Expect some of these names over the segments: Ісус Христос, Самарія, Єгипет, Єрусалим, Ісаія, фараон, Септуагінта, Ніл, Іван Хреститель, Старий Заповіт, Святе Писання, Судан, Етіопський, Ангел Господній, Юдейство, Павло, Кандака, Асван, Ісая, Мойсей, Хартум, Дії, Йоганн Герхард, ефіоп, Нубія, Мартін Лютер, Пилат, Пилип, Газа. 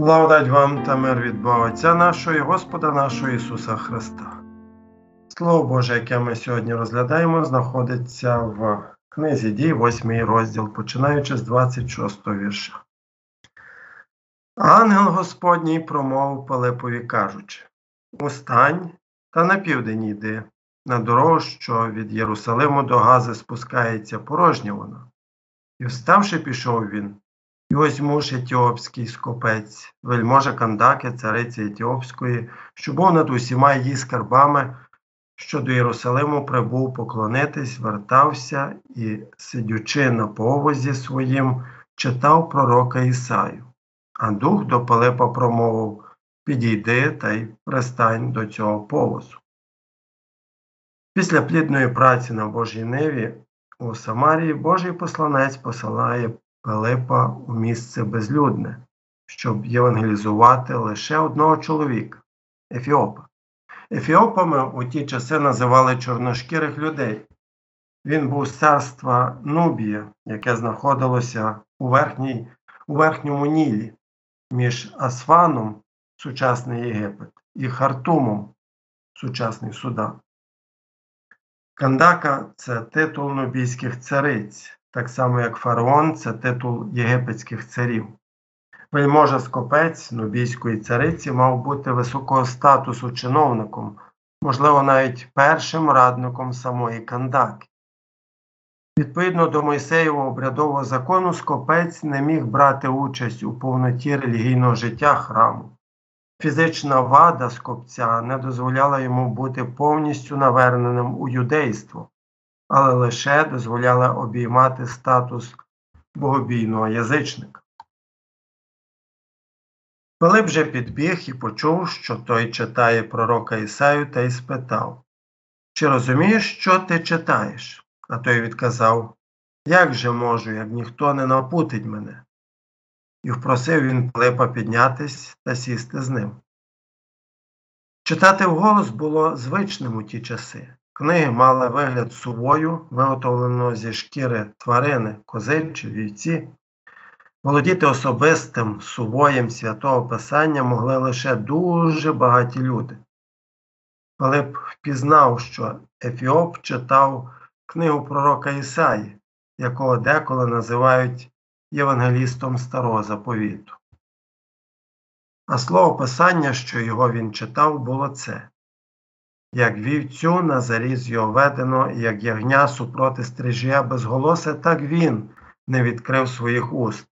Благодать вам та мир від Бога Отця нашого і Господа нашого Ісуса Христа. Слово Боже, яке ми сьогодні розглядаємо, знаходиться в книзі Дії, 8 розділ, починаючи з 26 вірша. Ангел Господній промовив Пилипові, кажучи: «Устань та на південь йди, на дорогу, що від Єрусалиму до Гази спускається, порожня вона». І вставши, пішов він. І ось муж етіопський, скопець, вельможа Кандаки, цариці Етіопської, що був над усіма її скарбами, що до Єрусалиму прибув поклонитись, вертався і, сидючи на повозі своїм, читав пророка Ісаю. А дух до Пилипа промовив: «Підійди та й пристань до цього повозу». Після плідної праці на Божій ниві у Самарії Божий посланець посилає Пилипа у місце безлюдне, щоб євангелізувати лише одного чоловіка – ефіопа. Ефіопами у ті часи називали чорношкірих людей. Він був з царства Нубія, яке знаходилося у верхньому Нілі, між Асваном, сучасний Єгипет, і Хартумом, сучасний Судан. Кандака – це титул нубійських цариць, так само як фараон – це титул єгипетських царів. Вельможа-скопець нубійської цариці мав бути високого статусу чиновником, можливо, навіть першим радником самої Кандаки. Відповідно до Мойсеєвого обрядового закону, скопець не міг брати участь у повноті релігійного життя храму. Фізична вада скопця не дозволяла йому бути повністю наверненим у юдейство, але лише дозволяла обіймати статус богобійного язичника. Пилип же підбіг і почув, що той читає пророка Ісаю, та й спитав: «Чи розумієш, що ти читаєш?» А той відказав: «Як же можу, як ніхто не напутить мене?» І впросив він Пилипа піднятись та сісти з ним. Читати вголос було звичним у ті часи. Книги мали вигляд сувою, виготовленого зі шкіри тварини, кози чи вівці. Володіти особистим сувоєм Святого Писання могли лише дуже багаті люди. Пилип впізнав, що ефіоп читав книгу пророка Ісаї, якого деколи називають євангелістом Старого Заповіту. А слово Писання, що його він читав, було це: «Як вівцю на заріз його ведено, і як ягня супроти стрижія безголосе, так він не відкрив своїх уст.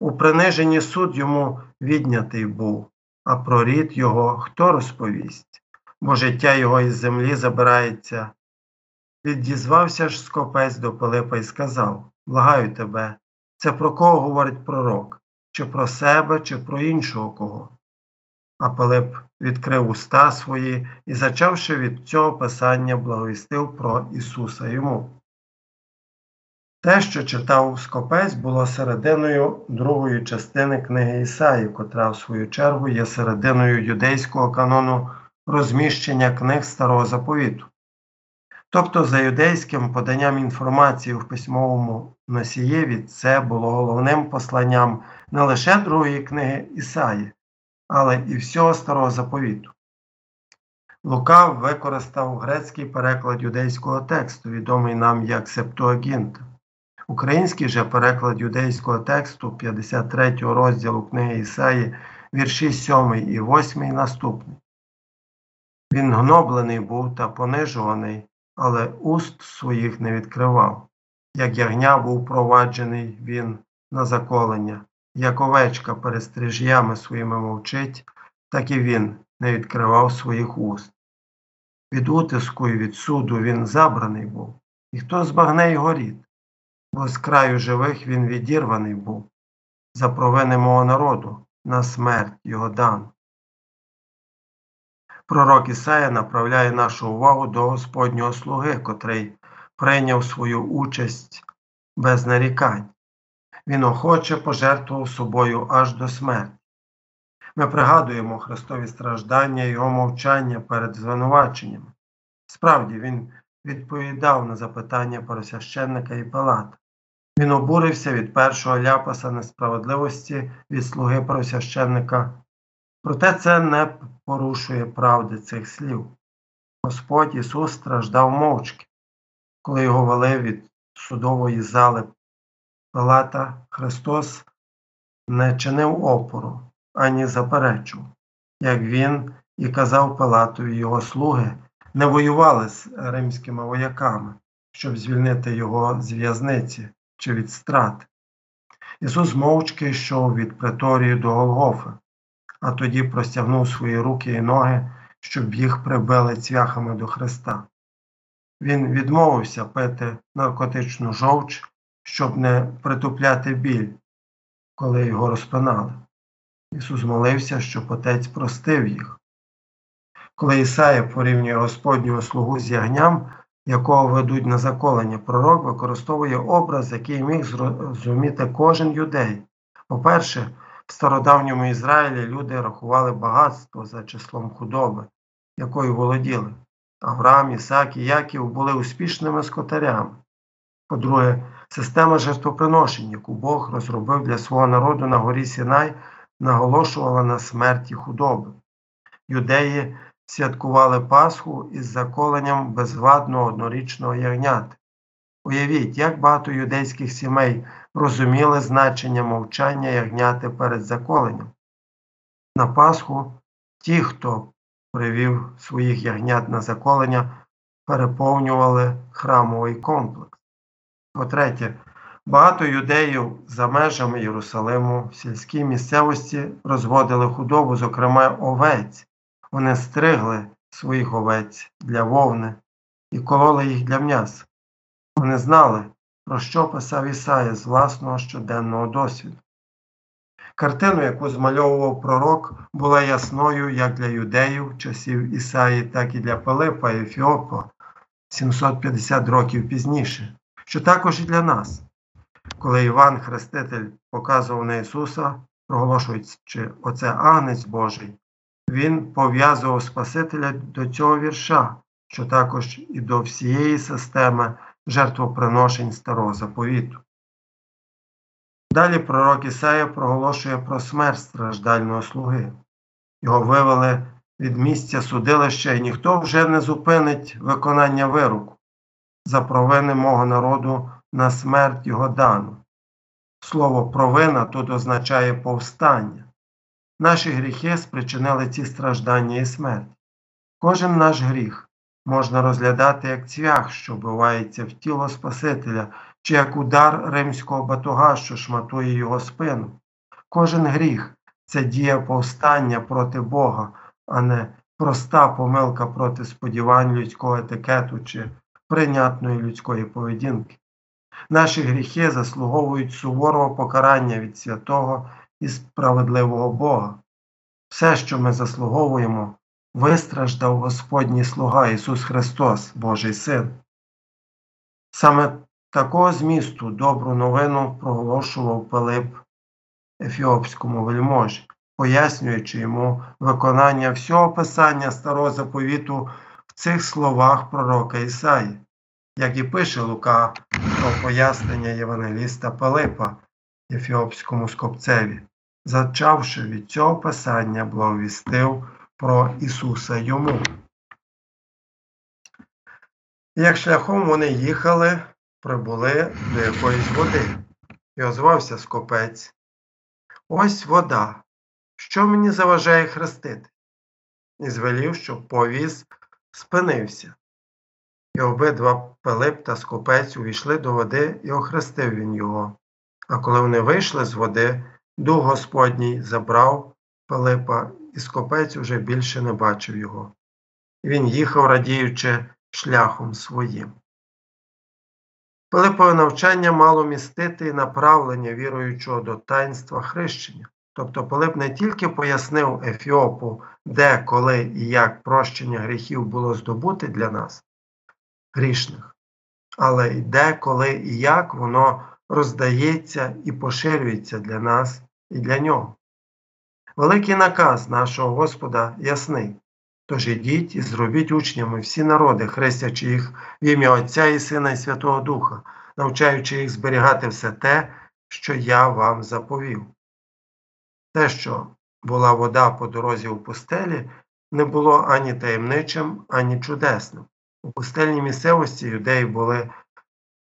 У приниженні суд йому віднятий був, а про рід його хто розповість? Бо життя його із землі забирається». Відізвався ж скопець до Пилипа і сказав: «Благаю тебе, це про кого говорить пророк? Чи про себе, чи про іншого кого?» А Пилип відкрив уста свої і, зачавши від цього писання, благовістив про Ісуса йому. Те, що читав скопець, було серединою другої частини книги Ісаї, котра, в свою чергу, є серединою юдейського канону розміщення книг Старого Заповіту. Тобто, за юдейським поданням інформації в письмовому носієві, це було головним посланням не лише другої книги Ісаї, але і всього Старого Заповіту. Лука використав грецький переклад юдейського тексту, відомий нам як Септуагінт. Український же переклад юдейського тексту 53 розділу книги Ісаї, вірші 7 і 8 наступний: «Він гноблений був та понижуваний, але уст своїх не відкривав. Як ягня був проваджений він на заколення, як овечка перед стриж'ями своїми мовчить, так і він не відкривав своїх уст. Від утиску і від суду він забраний був, і хто збагне його рід? Бо з краю живих він відірваний був. За провини мого народу на смерть його дан». Пророк Ісая направляє нашу увагу до Господнього слуги, котрий прийняв свою участь без нарікань. Він охоче пожертвував собою аж до смерті. Ми пригадуємо Христові страждання і його мовчання перед звинуваченнями. Справді, він відповідав на запитання первосвященника і Пилата. Він обурився від першого ляпаса несправедливості від слуги просвященника. Проте це не порушує правди цих слів. Господь Ісус страждав мовчки, коли його вели від судової зали Пилата. Христос не чинив опору, ані заперечив, як він і казав Пилату, і його слуги не воювали з римськими вояками, щоб звільнити його з в'язниці чи від страт. Ісус мовчки йшов від приторії до Голгофи, а тоді простягнув свої руки і ноги, щоб їх прибили цвяхами до хреста. Він відмовився пити наркотичну жовч, щоб не притупляти біль, коли його розпинали. Ісус молився, щоб Отець простив їх. Коли Ісая порівнює Господнього слугу з ягням, якого ведуть на заколення, пророк використовує образ, який міг зрозуміти кожен юдей. По-перше, в стародавньому Ізраїлі люди рахували багатство за числом худоби, якою володіли. Авраам, Ісаак і Яків були успішними скотарями. По-друге, система жертвоприношень, яку Бог розробив для свого народу на горі Сінай, наголошувала на смерті худоби. Юдеї святкували Пасху із заколенням безвадного однорічного ягнята. Уявіть, як багато юдейських сімей розуміли значення мовчання ягняти перед заколенням. На Пасху ті, хто привів своїх ягнят на заколення, переповнювали храмовий комплекс. По-третє, багато юдеїв за межами Єрусалиму в сільській місцевості розводили худобу, зокрема овець. Вони стригли своїх овець для вовни і кололи їх для м'яса. Вони знали, про що писав Ісая з власного щоденного досвіду. Картину, яку змальовував пророк, була ясною як для юдеїв часів Ісаї, так і для Пилипа і Ефіопа 750 років пізніше, що також і для нас. Коли Іван Хреститель показував на Ісуса, проголошуючи «Оце Агнець Божий», він пов'язував Спасителя до цього вірша, що також і до всієї системи жертвоприношень Старого Заповіту. Далі пророк Ісая проголошує про смерть страждального слуги. Його вивели від місця судилища, і ніхто вже не зупинить виконання вироку. За провини мого народу на смерть його дано. Слово «провина» тут означає повстання. Наші гріхи спричинили ці страждання і смерть. Кожен наш гріх можна розглядати як цвях, що вбивається в тіло Спасителя, чи як удар римського батога, що шматує його спину. Кожен гріх – це дія повстання проти Бога, а не проста помилка проти сподівань людського етикету чи прийнятної людської поведінки. Наші гріхи заслуговують суворого покарання від святого і справедливого Бога. Все, що ми заслуговуємо, вистраждав Господній слуга Ісус Христос, Божий Син. Саме такого змісту добру новину проголошував Пилип ефіопському вельможі, пояснюючи йому виконання всього писання Старого Заповіту в цих словах пророка Ісаї. Як і пише Лука про пояснення євангеліста Пилипа ефіопському скопцеві, зачавши від цього писання, благовістив про Ісуса йому. Як шляхом вони їхали, прибули до якоїсь води, і озвався скопець. Ось вода, що мені заважає хрестити? І звелів, щоб повіз спинився. І обидва, Пилип та скопець, увійшли до води, і охрестив він його. А коли вони вийшли з води, Дух Господній забрав Пилипа, і скопець уже більше не бачив його. Він їхав, радіючи, шляхом своїм. Пилипове навчання мало містити і направлення віруючого до таїнства хрещення. Тобто Пилип не тільки пояснив Ефіопу, де, коли і як прощення гріхів було здобути для нас, грішних, але і де, коли і як воно роздається і поширюється для нас і для нього. Великий наказ нашого Господа ясний. Тож ідіть і зробіть учнями всі народи, хрестячи їх в ім'я Отця і Сина і Святого Духа, навчаючи їх зберігати все те, що я вам заповів. Те, що була вода по дорозі у пустелі, не було ані таємничим, ані чудесним. У пустельній місцевості юдеї були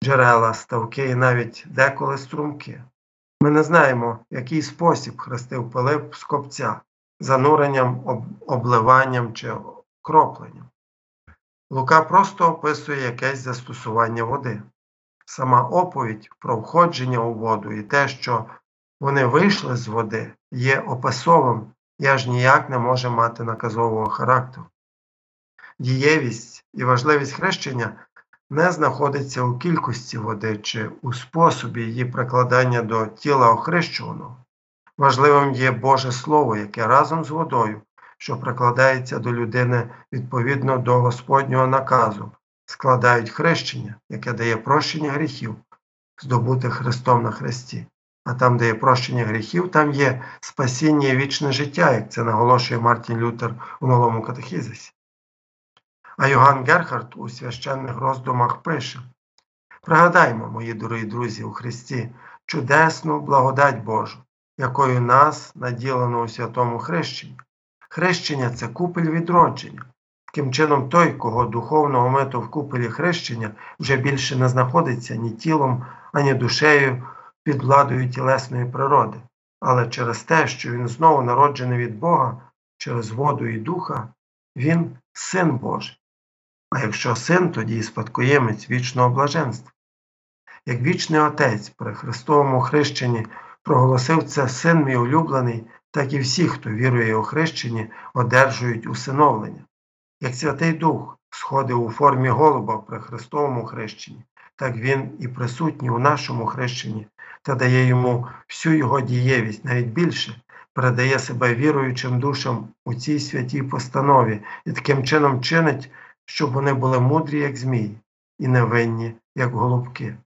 джерела, ставки і навіть деколи струмки. Ми не знаємо, в який спосіб хрестив Пилип з копця – зануренням, обливанням чи кропленням. Лука просто описує якесь застосування води. Сама оповідь про входження у воду і те, що вони вийшли з води, є описовим і аж ніяк не може мати наказового характеру. Дієвість і важливість хрещення не знаходиться у кількості води чи у способі її прикладання до тіла охрещуваного. Важливим є Боже Слово, яке разом з водою, що прикладається до людини відповідно до Господнього наказу, складають хрещення, яке дає прощення гріхів, здобутих Христом на хресті. А там, де є прощення гріхів, там є спасіння і вічне життя, як це наголошує Мартін Лютер у Малому катехізисі. А Йоганн Герхард у священних роздумах пише: «Пригадаймо, мої дорогі друзі у Христі, чудесну благодать Божу, якою нас наділено у святому хрещенні. Хрещення – це купель відродження. Таким чином, той, кого духовно омито в купелі хрещення, вже більше не знаходиться ні тілом, ані душею під владою тілесної природи. Але через те, що він знову народжений від Бога, через воду і духа, він – Син Божий. А якщо син, тоді і спадкоємець вічного блаженства. Як вічний Отець при Христовому хрещенні проголосив це «Син мій улюблений», так і всі, хто вірує у хрещенні, одержують усиновлення. Як Святий Дух сходив у формі голуба при Христовому хрещенні, так він і присутній у нашому хрещенні та дає йому всю його дієвість, навіть більше, передає себе віруючим душам у цій святій постанові і таким чином чинить, щоб вони були мудрі, як змії, і невинні, як голубки.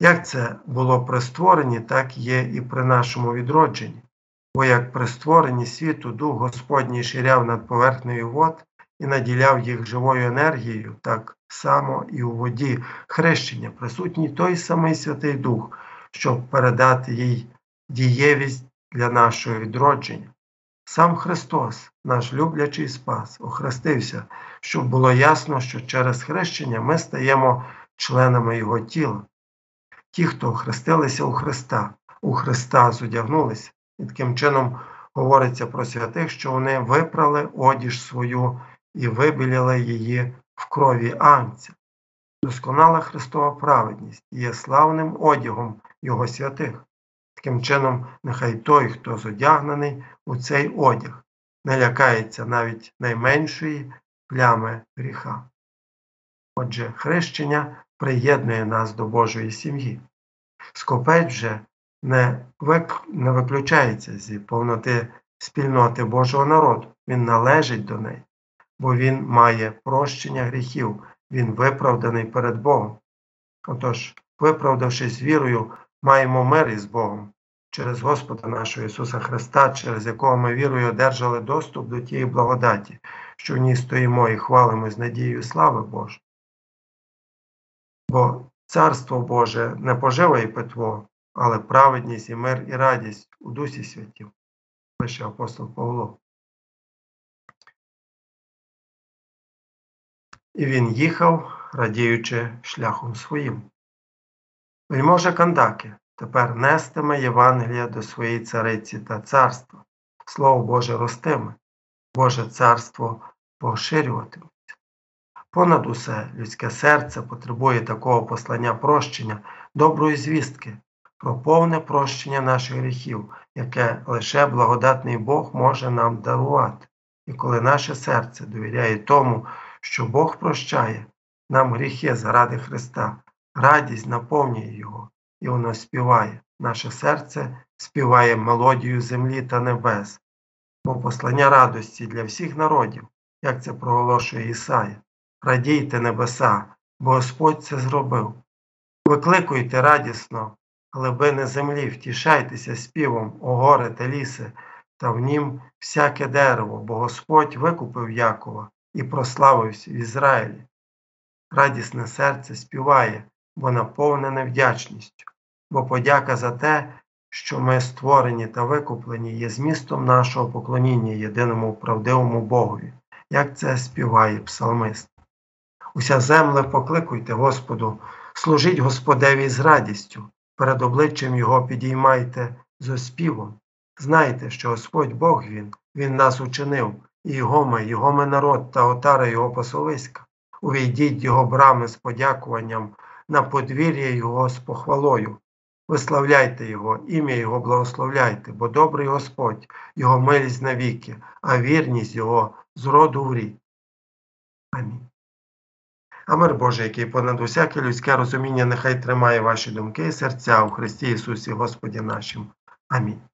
Як це було при створенні, так є і при нашому відродженні. Бо як при створенні світу Дух Господній ширяв над поверхнею вод і наділяв їх живою енергією, так само і у воді хрещення присутній той самий Святий Дух, щоб передати їй дієвість для нашого відродження. Сам Христос, наш люблячий Спас, охрестився, щоб було ясно, що через хрещення ми стаємо членами Його тіла. Ті, хто охрестилися у Христа зодягнулися. І таким чином говориться про святих, що вони випрали одіж свою і вибіляли її в крові Агнця. Досконала Христова праведність є славним одягом Його святих. Таким чином, нехай той, хто зодягнений у цей одяг, не лякається навіть найменшої плями гріха. Отже, хрещення приєднує нас до Божої сім'ї. Скопець вже не виключається зі повноти спільноти Божого народу. Він належить до неї, бо він має прощення гріхів, він виправданий перед Богом. Отож, виправдавшись вірою, маємо мир із Богом через Господа нашого Ісуса Христа, через якого ми вірою одержали доступ до тієї благодаті, що в ній стоїмо і хвалимо з надією слави Божої. Бо Царство Боже не пожива і питво, але праведність і мир і радість у Дусі Святім, пише апостол Павло. І він їхав, радіючи шляхом своїм. Вельможа Кандаки тепер нестиме Євангелія до своєї цариці та царства. Слово Боже ростиме, Боже царство поширюватиме. Понад усе людське серце потребує такого послання прощення, доброї звістки про повне прощення наших гріхів, яке лише благодатний Бог може нам дарувати. І коли наше серце довіряє тому, що Бог прощає нам гріхи заради Христа, радість наповнює його, і воно співає. Наше серце співає мелодію землі та небес, бо послання радості для всіх народів, як це проголошує Ісая. Радійте, небеса, бо Господь це зробив. Викликуйте радісно глибини землі, втішайтеся співом, о гори та ліси, та в нім всяке дерево, бо Господь викупив Якова і прославився в Ізраїлі. Радісне серце співає, бо наповнене вдячністю, бо подяка за те, що ми створені та викуплені, є змістом нашого поклоніння єдиному правдивому Богові, як це співає псалмист. Уся земле покликуйте Господу, служіть Господеві з радістю, перед обличчям Його підіймайте з оспівом. Знайте, що Господь Бог Він нас учинив, і Його ми народ та отара Його пасовиська. Увійдіть Його брами з подякуванням, на подвір'я Його з похвалою. Виславляйте Його, ім'я Його благословляйте, бо добрий Господь, Його милість навіки, а вірність Його з роду в рід. Амінь. А мир Божий, який понад усяке людське розуміння, нехай тримає ваші думки і серця у Христі Ісусі Господі нашим. Амінь.